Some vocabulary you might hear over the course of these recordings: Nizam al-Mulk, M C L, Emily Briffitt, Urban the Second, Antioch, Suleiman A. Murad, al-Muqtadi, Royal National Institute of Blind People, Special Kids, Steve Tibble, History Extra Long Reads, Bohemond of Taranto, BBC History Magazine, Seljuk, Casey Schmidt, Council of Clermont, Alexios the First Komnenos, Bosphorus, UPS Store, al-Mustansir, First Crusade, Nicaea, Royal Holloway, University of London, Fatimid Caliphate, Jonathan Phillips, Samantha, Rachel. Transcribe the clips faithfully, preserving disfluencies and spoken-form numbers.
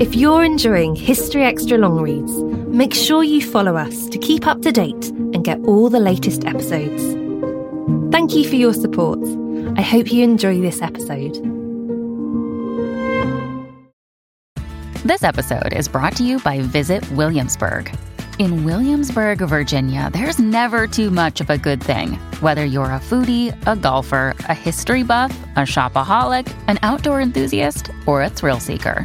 If you're enjoying History Extra Long Reads, make sure you follow us to keep up to date and get all the latest episodes. Thank you for your support. I hope you enjoy this episode. This episode is brought to you by Visit Williamsburg. In Williamsburg, Virginia, there's never too much of a good thing. Whether you're a foodie, a golfer, a history buff, a shopaholic, an outdoor enthusiast, or a thrill seeker,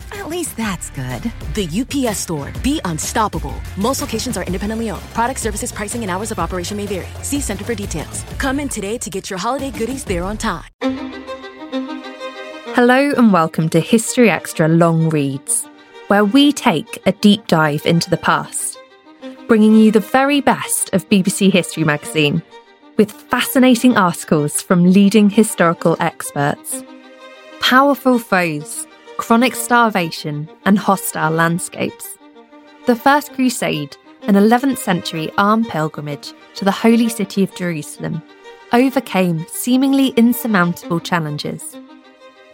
At least that's good. The U P S Store. Be unstoppable. Most locations are independently owned. Product, services, pricing, and hours of operation may vary. See center for details. Come in today to get your holiday goodies there on time. Hello and welcome to History Extra Long Reads, where we take a deep dive into the past, bringing you the very best of B B C History Magazine, with fascinating articles from leading historical experts. Powerful foes, chronic starvation and hostile landscapes. The First Crusade, an eleventh century armed pilgrimage to the holy city of Jerusalem, overcame seemingly insurmountable challenges.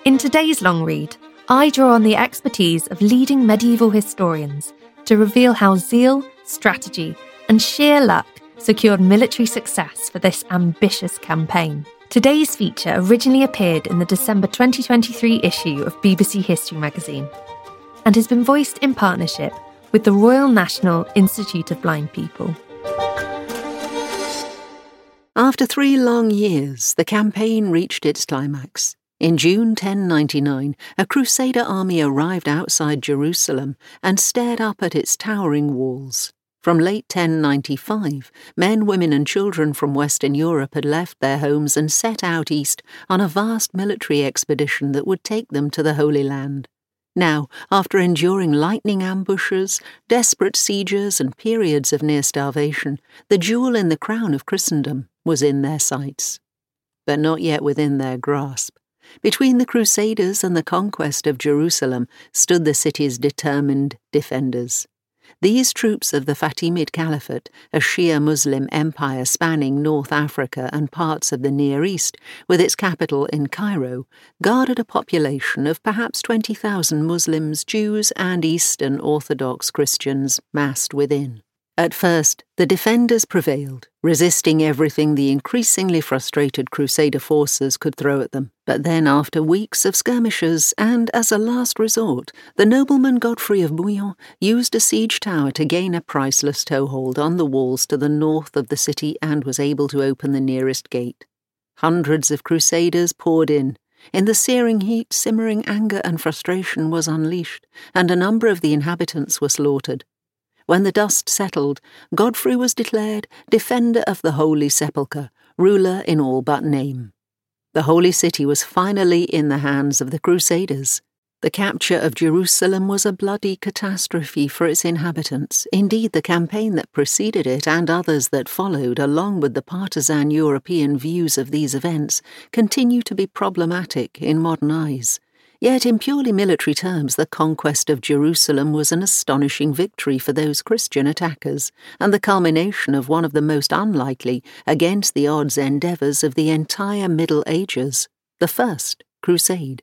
In today's long read, I draw on the expertise of leading medieval historians to reveal how zeal, strategy and sheer luck secured military success for this ambitious campaign. Today's feature originally appeared in the December twenty twenty-three issue of B B C History Magazine and has been voiced in partnership with the Royal National Institute of Blind People. After three long years, the campaign reached its climax. In June ten ninety-nine, a Crusader army arrived outside Jerusalem and stared up at its towering walls. From late ten ninety-five, men, women and children from Western Europe had left their homes and set out east on a vast military expedition that would take them to the Holy Land. Now, after enduring lightning ambushes, desperate sieges and periods of near starvation, the jewel in the crown of Christendom was in their sights. But not yet within their grasp. Between the Crusaders and the conquest of Jerusalem stood the city's determined defenders. These troops of the Fatimid Caliphate, a Shia Muslim empire spanning North Africa and parts of the Near East, with its capital in Cairo, guarded a population of perhaps twenty thousand Muslims, Jews and Eastern Orthodox Christians massed within. At first, the defenders prevailed, resisting everything the increasingly frustrated Crusader forces could throw at them. But then, after weeks of skirmishes, and as a last resort, the nobleman Godfrey of Bouillon used a siege tower to gain a priceless toehold on the walls to the north of the city and was able to open the nearest gate. Hundreds of Crusaders poured in. In the searing heat, simmering anger and frustration was unleashed, and a number of the inhabitants were slaughtered. When the dust settled, Godfrey was declared Defender of the Holy Sepulchre, ruler in all but name. The Holy City was finally in the hands of the Crusaders. The capture of Jerusalem was a bloody catastrophe for its inhabitants. Indeed, the campaign that preceded it and others that followed, along with the partisan European views of these events, continue to be problematic in modern eyes. Yet in purely military terms, the conquest of Jerusalem was an astonishing victory for those Christian attackers, and the culmination of one of the most unlikely, against the odds, endeavours of the entire Middle Ages, the First Crusade.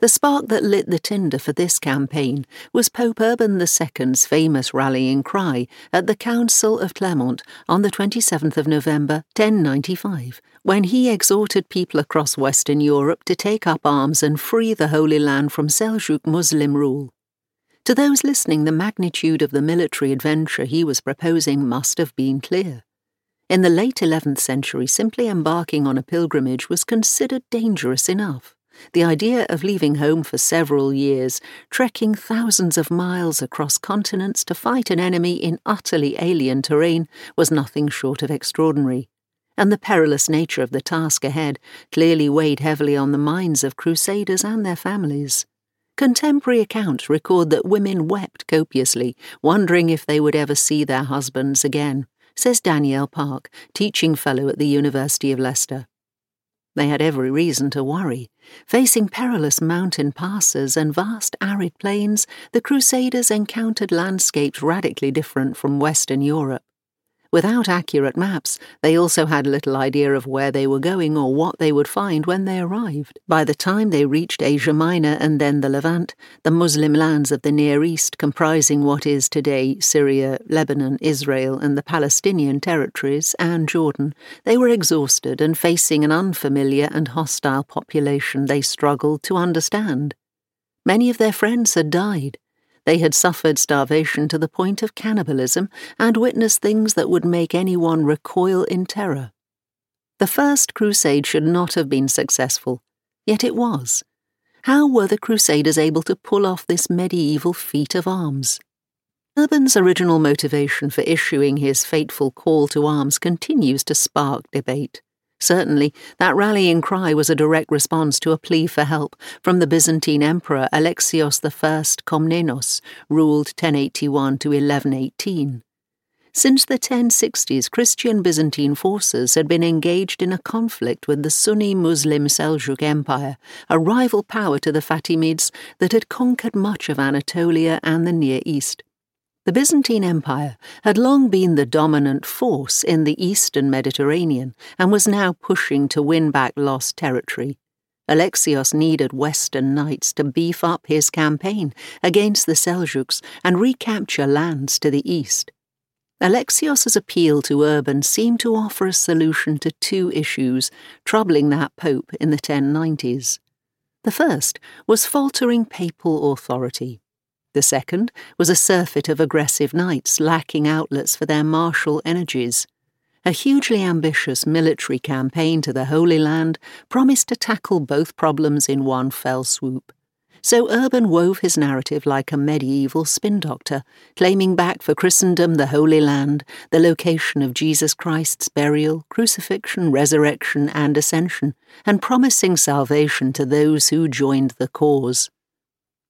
The spark that lit the tinder for this campaign was Pope Urban the Second's famous rallying cry at the Council of Clermont on the twenty-seventh of November ten ninety-five, when he exhorted people across Western Europe to take up arms and free the Holy Land from Seljuk Muslim rule. To those listening, the magnitude of the military adventure he was proposing must have been clear. In the late eleventh century, simply embarking on a pilgrimage was considered dangerous enough. The idea of leaving home for several years, trekking thousands of miles across continents to fight an enemy in utterly alien terrain, was nothing short of extraordinary, and the perilous nature of the task ahead clearly weighed heavily on the minds of crusaders and their families. Contemporary accounts record that women wept copiously, wondering if they would ever see their husbands again, says Danielle Park, teaching fellow at the University of Leicester. They had every reason to worry. Facing perilous mountain passes and vast arid plains, the Crusaders encountered landscapes radically different from Western Europe. Without accurate maps, they also had little idea of where they were going or what they would find when they arrived. By the time they reached Asia Minor and then the Levant, the Muslim lands of the Near East comprising what is today Syria, Lebanon, Israel and the Palestinian territories and Jordan, they were exhausted and facing an unfamiliar and hostile population they struggled to understand. Many of their friends had died. They had suffered starvation to the point of cannibalism and witnessed things that would make anyone recoil in terror. The First Crusade should not have been successful, yet it was. How were the Crusaders able to pull off this medieval feat of arms? Urban's original motivation for issuing his fateful call to arms continues to spark debate. Certainly, that rallying cry was a direct response to a plea for help from the Byzantine Emperor Alexios the First Komnenos, ruled ten eighty-one to eleven eighteen. Since the ten sixties, Christian Byzantine forces had been engaged in a conflict with the Sunni Muslim Seljuk Empire, a rival power to the Fatimids that had conquered much of Anatolia and the Near East. The Byzantine Empire had long been the dominant force in the eastern Mediterranean and was now pushing to win back lost territory. Alexios needed Western knights to beef up his campaign against the Seljuks and recapture lands to the east. Alexios's appeal to Urban seemed to offer a solution to two issues troubling that pope in the ten nineties. The first was faltering papal authority. The second was a surfeit of aggressive knights lacking outlets for their martial energies. A hugely ambitious military campaign to the Holy Land promised to tackle both problems in one fell swoop. So Urban wove his narrative like a medieval spin doctor, claiming back for Christendom the Holy Land, the location of Jesus Christ's burial, crucifixion, resurrection and ascension, and promising salvation to those who joined the cause.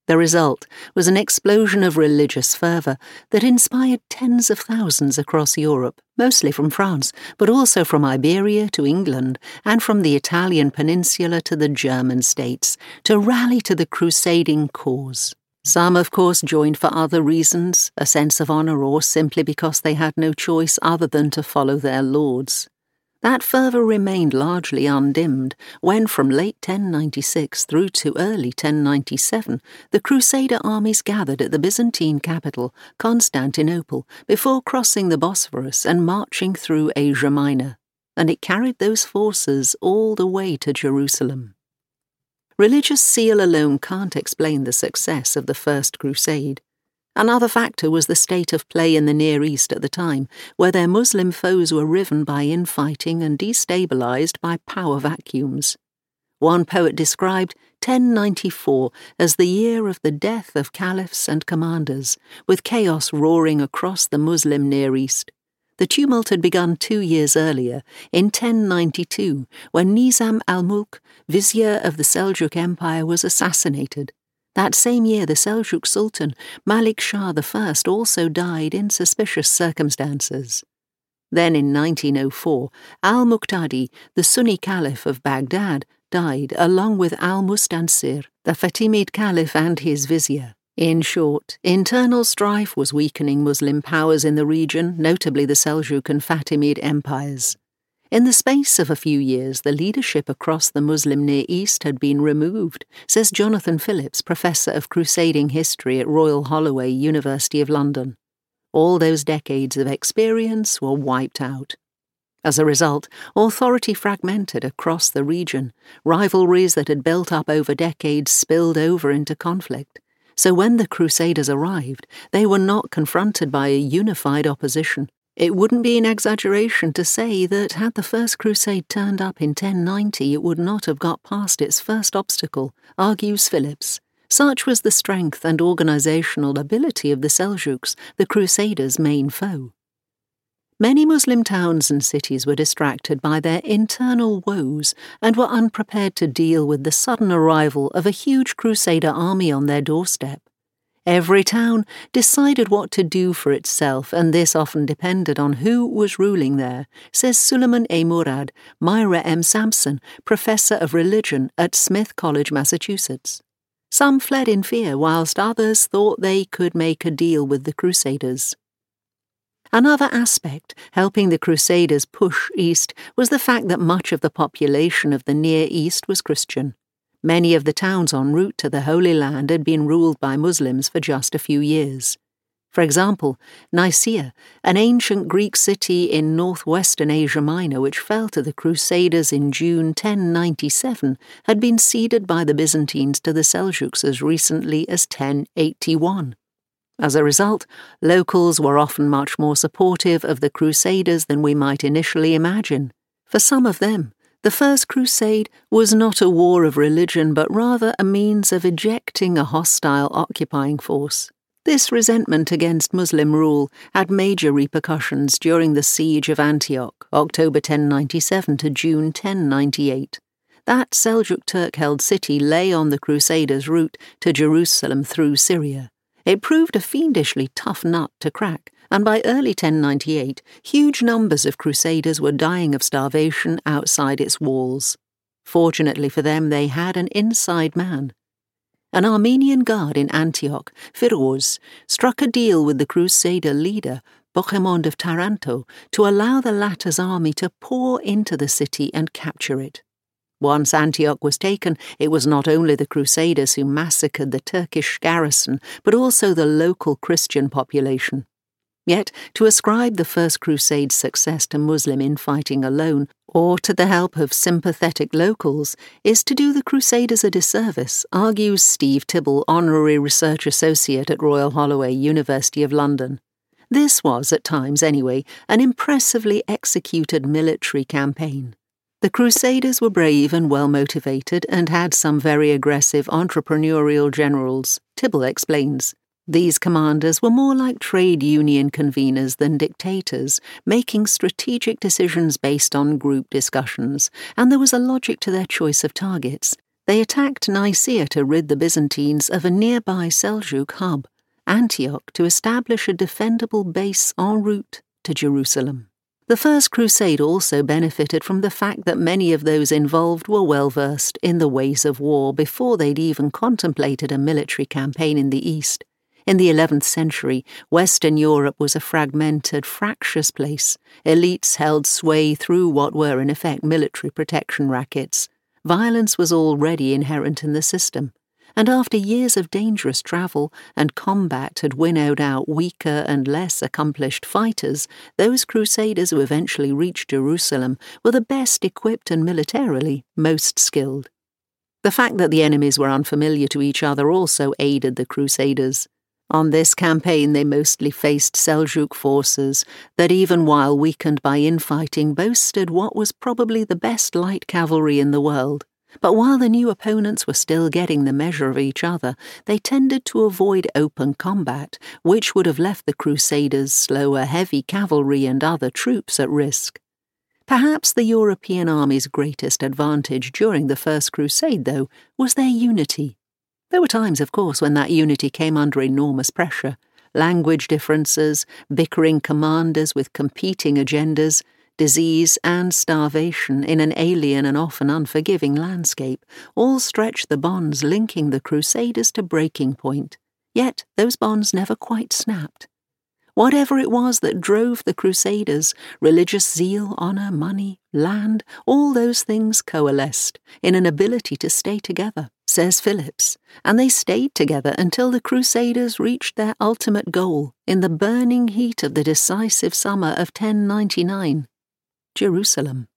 The result was an explosion of religious fervour that inspired tens of thousands across Europe, mostly from France, but also from Iberia to England and from the Italian peninsula to the German states, to rally to the crusading cause. Some, of course, joined for other reasons, a sense of honour or simply because they had no choice other than to follow their lords. That fervour remained largely undimmed when, from late ten ninety-six through to early ten ninety-seven, the Crusader armies gathered at the Byzantine capital, Constantinople, before crossing the Bosphorus and marching through Asia Minor, and it carried those forces all the way to Jerusalem. Religious zeal alone can't explain the success of the First Crusade. Another factor was the state of play in the Near East at the time, where their Muslim foes were riven by infighting and destabilised by power vacuums. One poet described ten ninety-four as the year of the death of caliphs and commanders, with chaos roaring across the Muslim Near East. The tumult had begun two years earlier, in ten ninety-two, when Nizam al-Mulk, vizier of the Seljuk Empire, was assassinated. That same year, the Seljuk Sultan, Malik Shah the First, also died in suspicious circumstances. Then in nineteen oh four, al-Muqtadi, the Sunni Caliph of Baghdad, died along with al-Mustansir, the Fatimid Caliph and his vizier. In short, internal strife was weakening Muslim powers in the region, notably the Seljuk and Fatimid empires. In the space of a few years, the leadership across the Muslim Near East had been removed, says Jonathan Phillips, Professor of Crusading History at Royal Holloway, University of London. All those decades of experience were wiped out. As a result, authority fragmented across the region. Rivalries that had built up over decades spilled over into conflict. So when the Crusaders arrived, they were not confronted by a unified opposition. It wouldn't be an exaggeration to say that had the First Crusade turned up in ten ninety, it would not have got past its first obstacle, argues Phillips. Such was the strength and organisational ability of the Seljuks, the Crusaders' main foe. Many Muslim towns and cities were distracted by their internal woes and were unprepared to deal with the sudden arrival of a huge Crusader army on their doorstep. Every town decided what to do for itself, and this often depended on who was ruling there, says Suleiman A. Murad, Myra M. Sampson, Professor of Religion at Smith College, Massachusetts. Some fled in fear, whilst others thought they could make a deal with the Crusaders. Another aspect helping the Crusaders push east was the fact that much of the population of the Near East was Christian. Many of the towns en route to the Holy Land had been ruled by Muslims for just a few years. For example, Nicaea, an ancient Greek city in northwestern Asia Minor which fell to the Crusaders in June ten ninety-seven, had been ceded by the Byzantines to the Seljuks as recently as ten eighty-one. As a result, locals were often much more supportive of the Crusaders than we might initially imagine. For some of them, the First Crusade was not a war of religion, but rather a means of ejecting a hostile occupying force. This resentment against Muslim rule had major repercussions during the siege of Antioch, October ten ninety-seven to June ten ninety-eight. That Seljuk Turk-held city lay on the Crusaders' route to Jerusalem through Syria. It proved a fiendishly tough nut to crack, and by early ten ninety-eight, huge numbers of Crusaders were dying of starvation outside its walls. Fortunately for them, they had an inside man. An Armenian guard in Antioch, Firouz, struck a deal with the Crusader leader, Bohemond of Taranto, to allow the latter's army to pour into the city and capture it. Once Antioch was taken, it was not only the Crusaders who massacred the Turkish garrison, but also the local Christian population. Yet, to ascribe the First Crusade's success to Muslim infighting alone, or to the help of sympathetic locals, is to do the Crusaders a disservice, argues Steve Tibble, Honorary Research Associate at Royal Holloway, University of London. This was, at times anyway, an impressively executed military campaign. The Crusaders were brave and well-motivated and had some very aggressive entrepreneurial generals, Tibble explains. These commanders were more like trade union conveners than dictators, making strategic decisions based on group discussions, and there was a logic to their choice of targets. They attacked Nicaea to rid the Byzantines of a nearby Seljuk hub, Antioch to establish a defendable base en route to Jerusalem. The First Crusade also benefited from the fact that many of those involved were well-versed in the ways of war before they'd even contemplated a military campaign in the East. In the eleventh century, Western Europe was a fragmented, fractious place. Elites held sway through what were, in effect, military protection rackets. Violence was already inherent in the system, and after years of dangerous travel and combat had winnowed out weaker and less accomplished fighters, those Crusaders who eventually reached Jerusalem were the best equipped and militarily most skilled. The fact that the enemies were unfamiliar to each other also aided the Crusaders. On this campaign they mostly faced Seljuk forces that, even while weakened by infighting, boasted what was probably the best light cavalry in the world. But while the new opponents were still getting the measure of each other, they tended to avoid open combat, which would have left the Crusaders' slower heavy cavalry and other troops at risk. Perhaps the European army's greatest advantage during the First Crusade, though, was their unity. There were times, of course, when that unity came under enormous pressure. Language differences, bickering commanders with competing agendas, disease and starvation in an alien and often unforgiving landscape all stretched the bonds linking the Crusaders to breaking point. Yet those bonds never quite snapped. Whatever it was that drove the Crusaders, religious zeal, honour, money, land, all those things coalesced in an ability to stay together, says Phillips, and they stayed together until the Crusaders reached their ultimate goal in the burning heat of the decisive summer of ten ninety-nine, Jerusalem.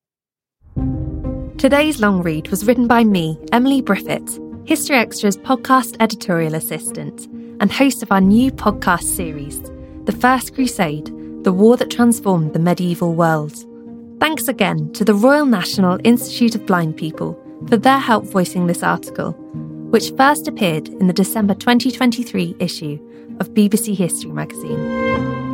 Today's long read was written by me, Emily Briffitt, History Extra's podcast editorial assistant and host of our new podcast series, The First Crusade, the war that transformed the medieval world. Thanks again to the Royal National Institute of Blind People for their help voicing this article, which first appeared in the December twenty twenty-three issue of B B C History Magazine.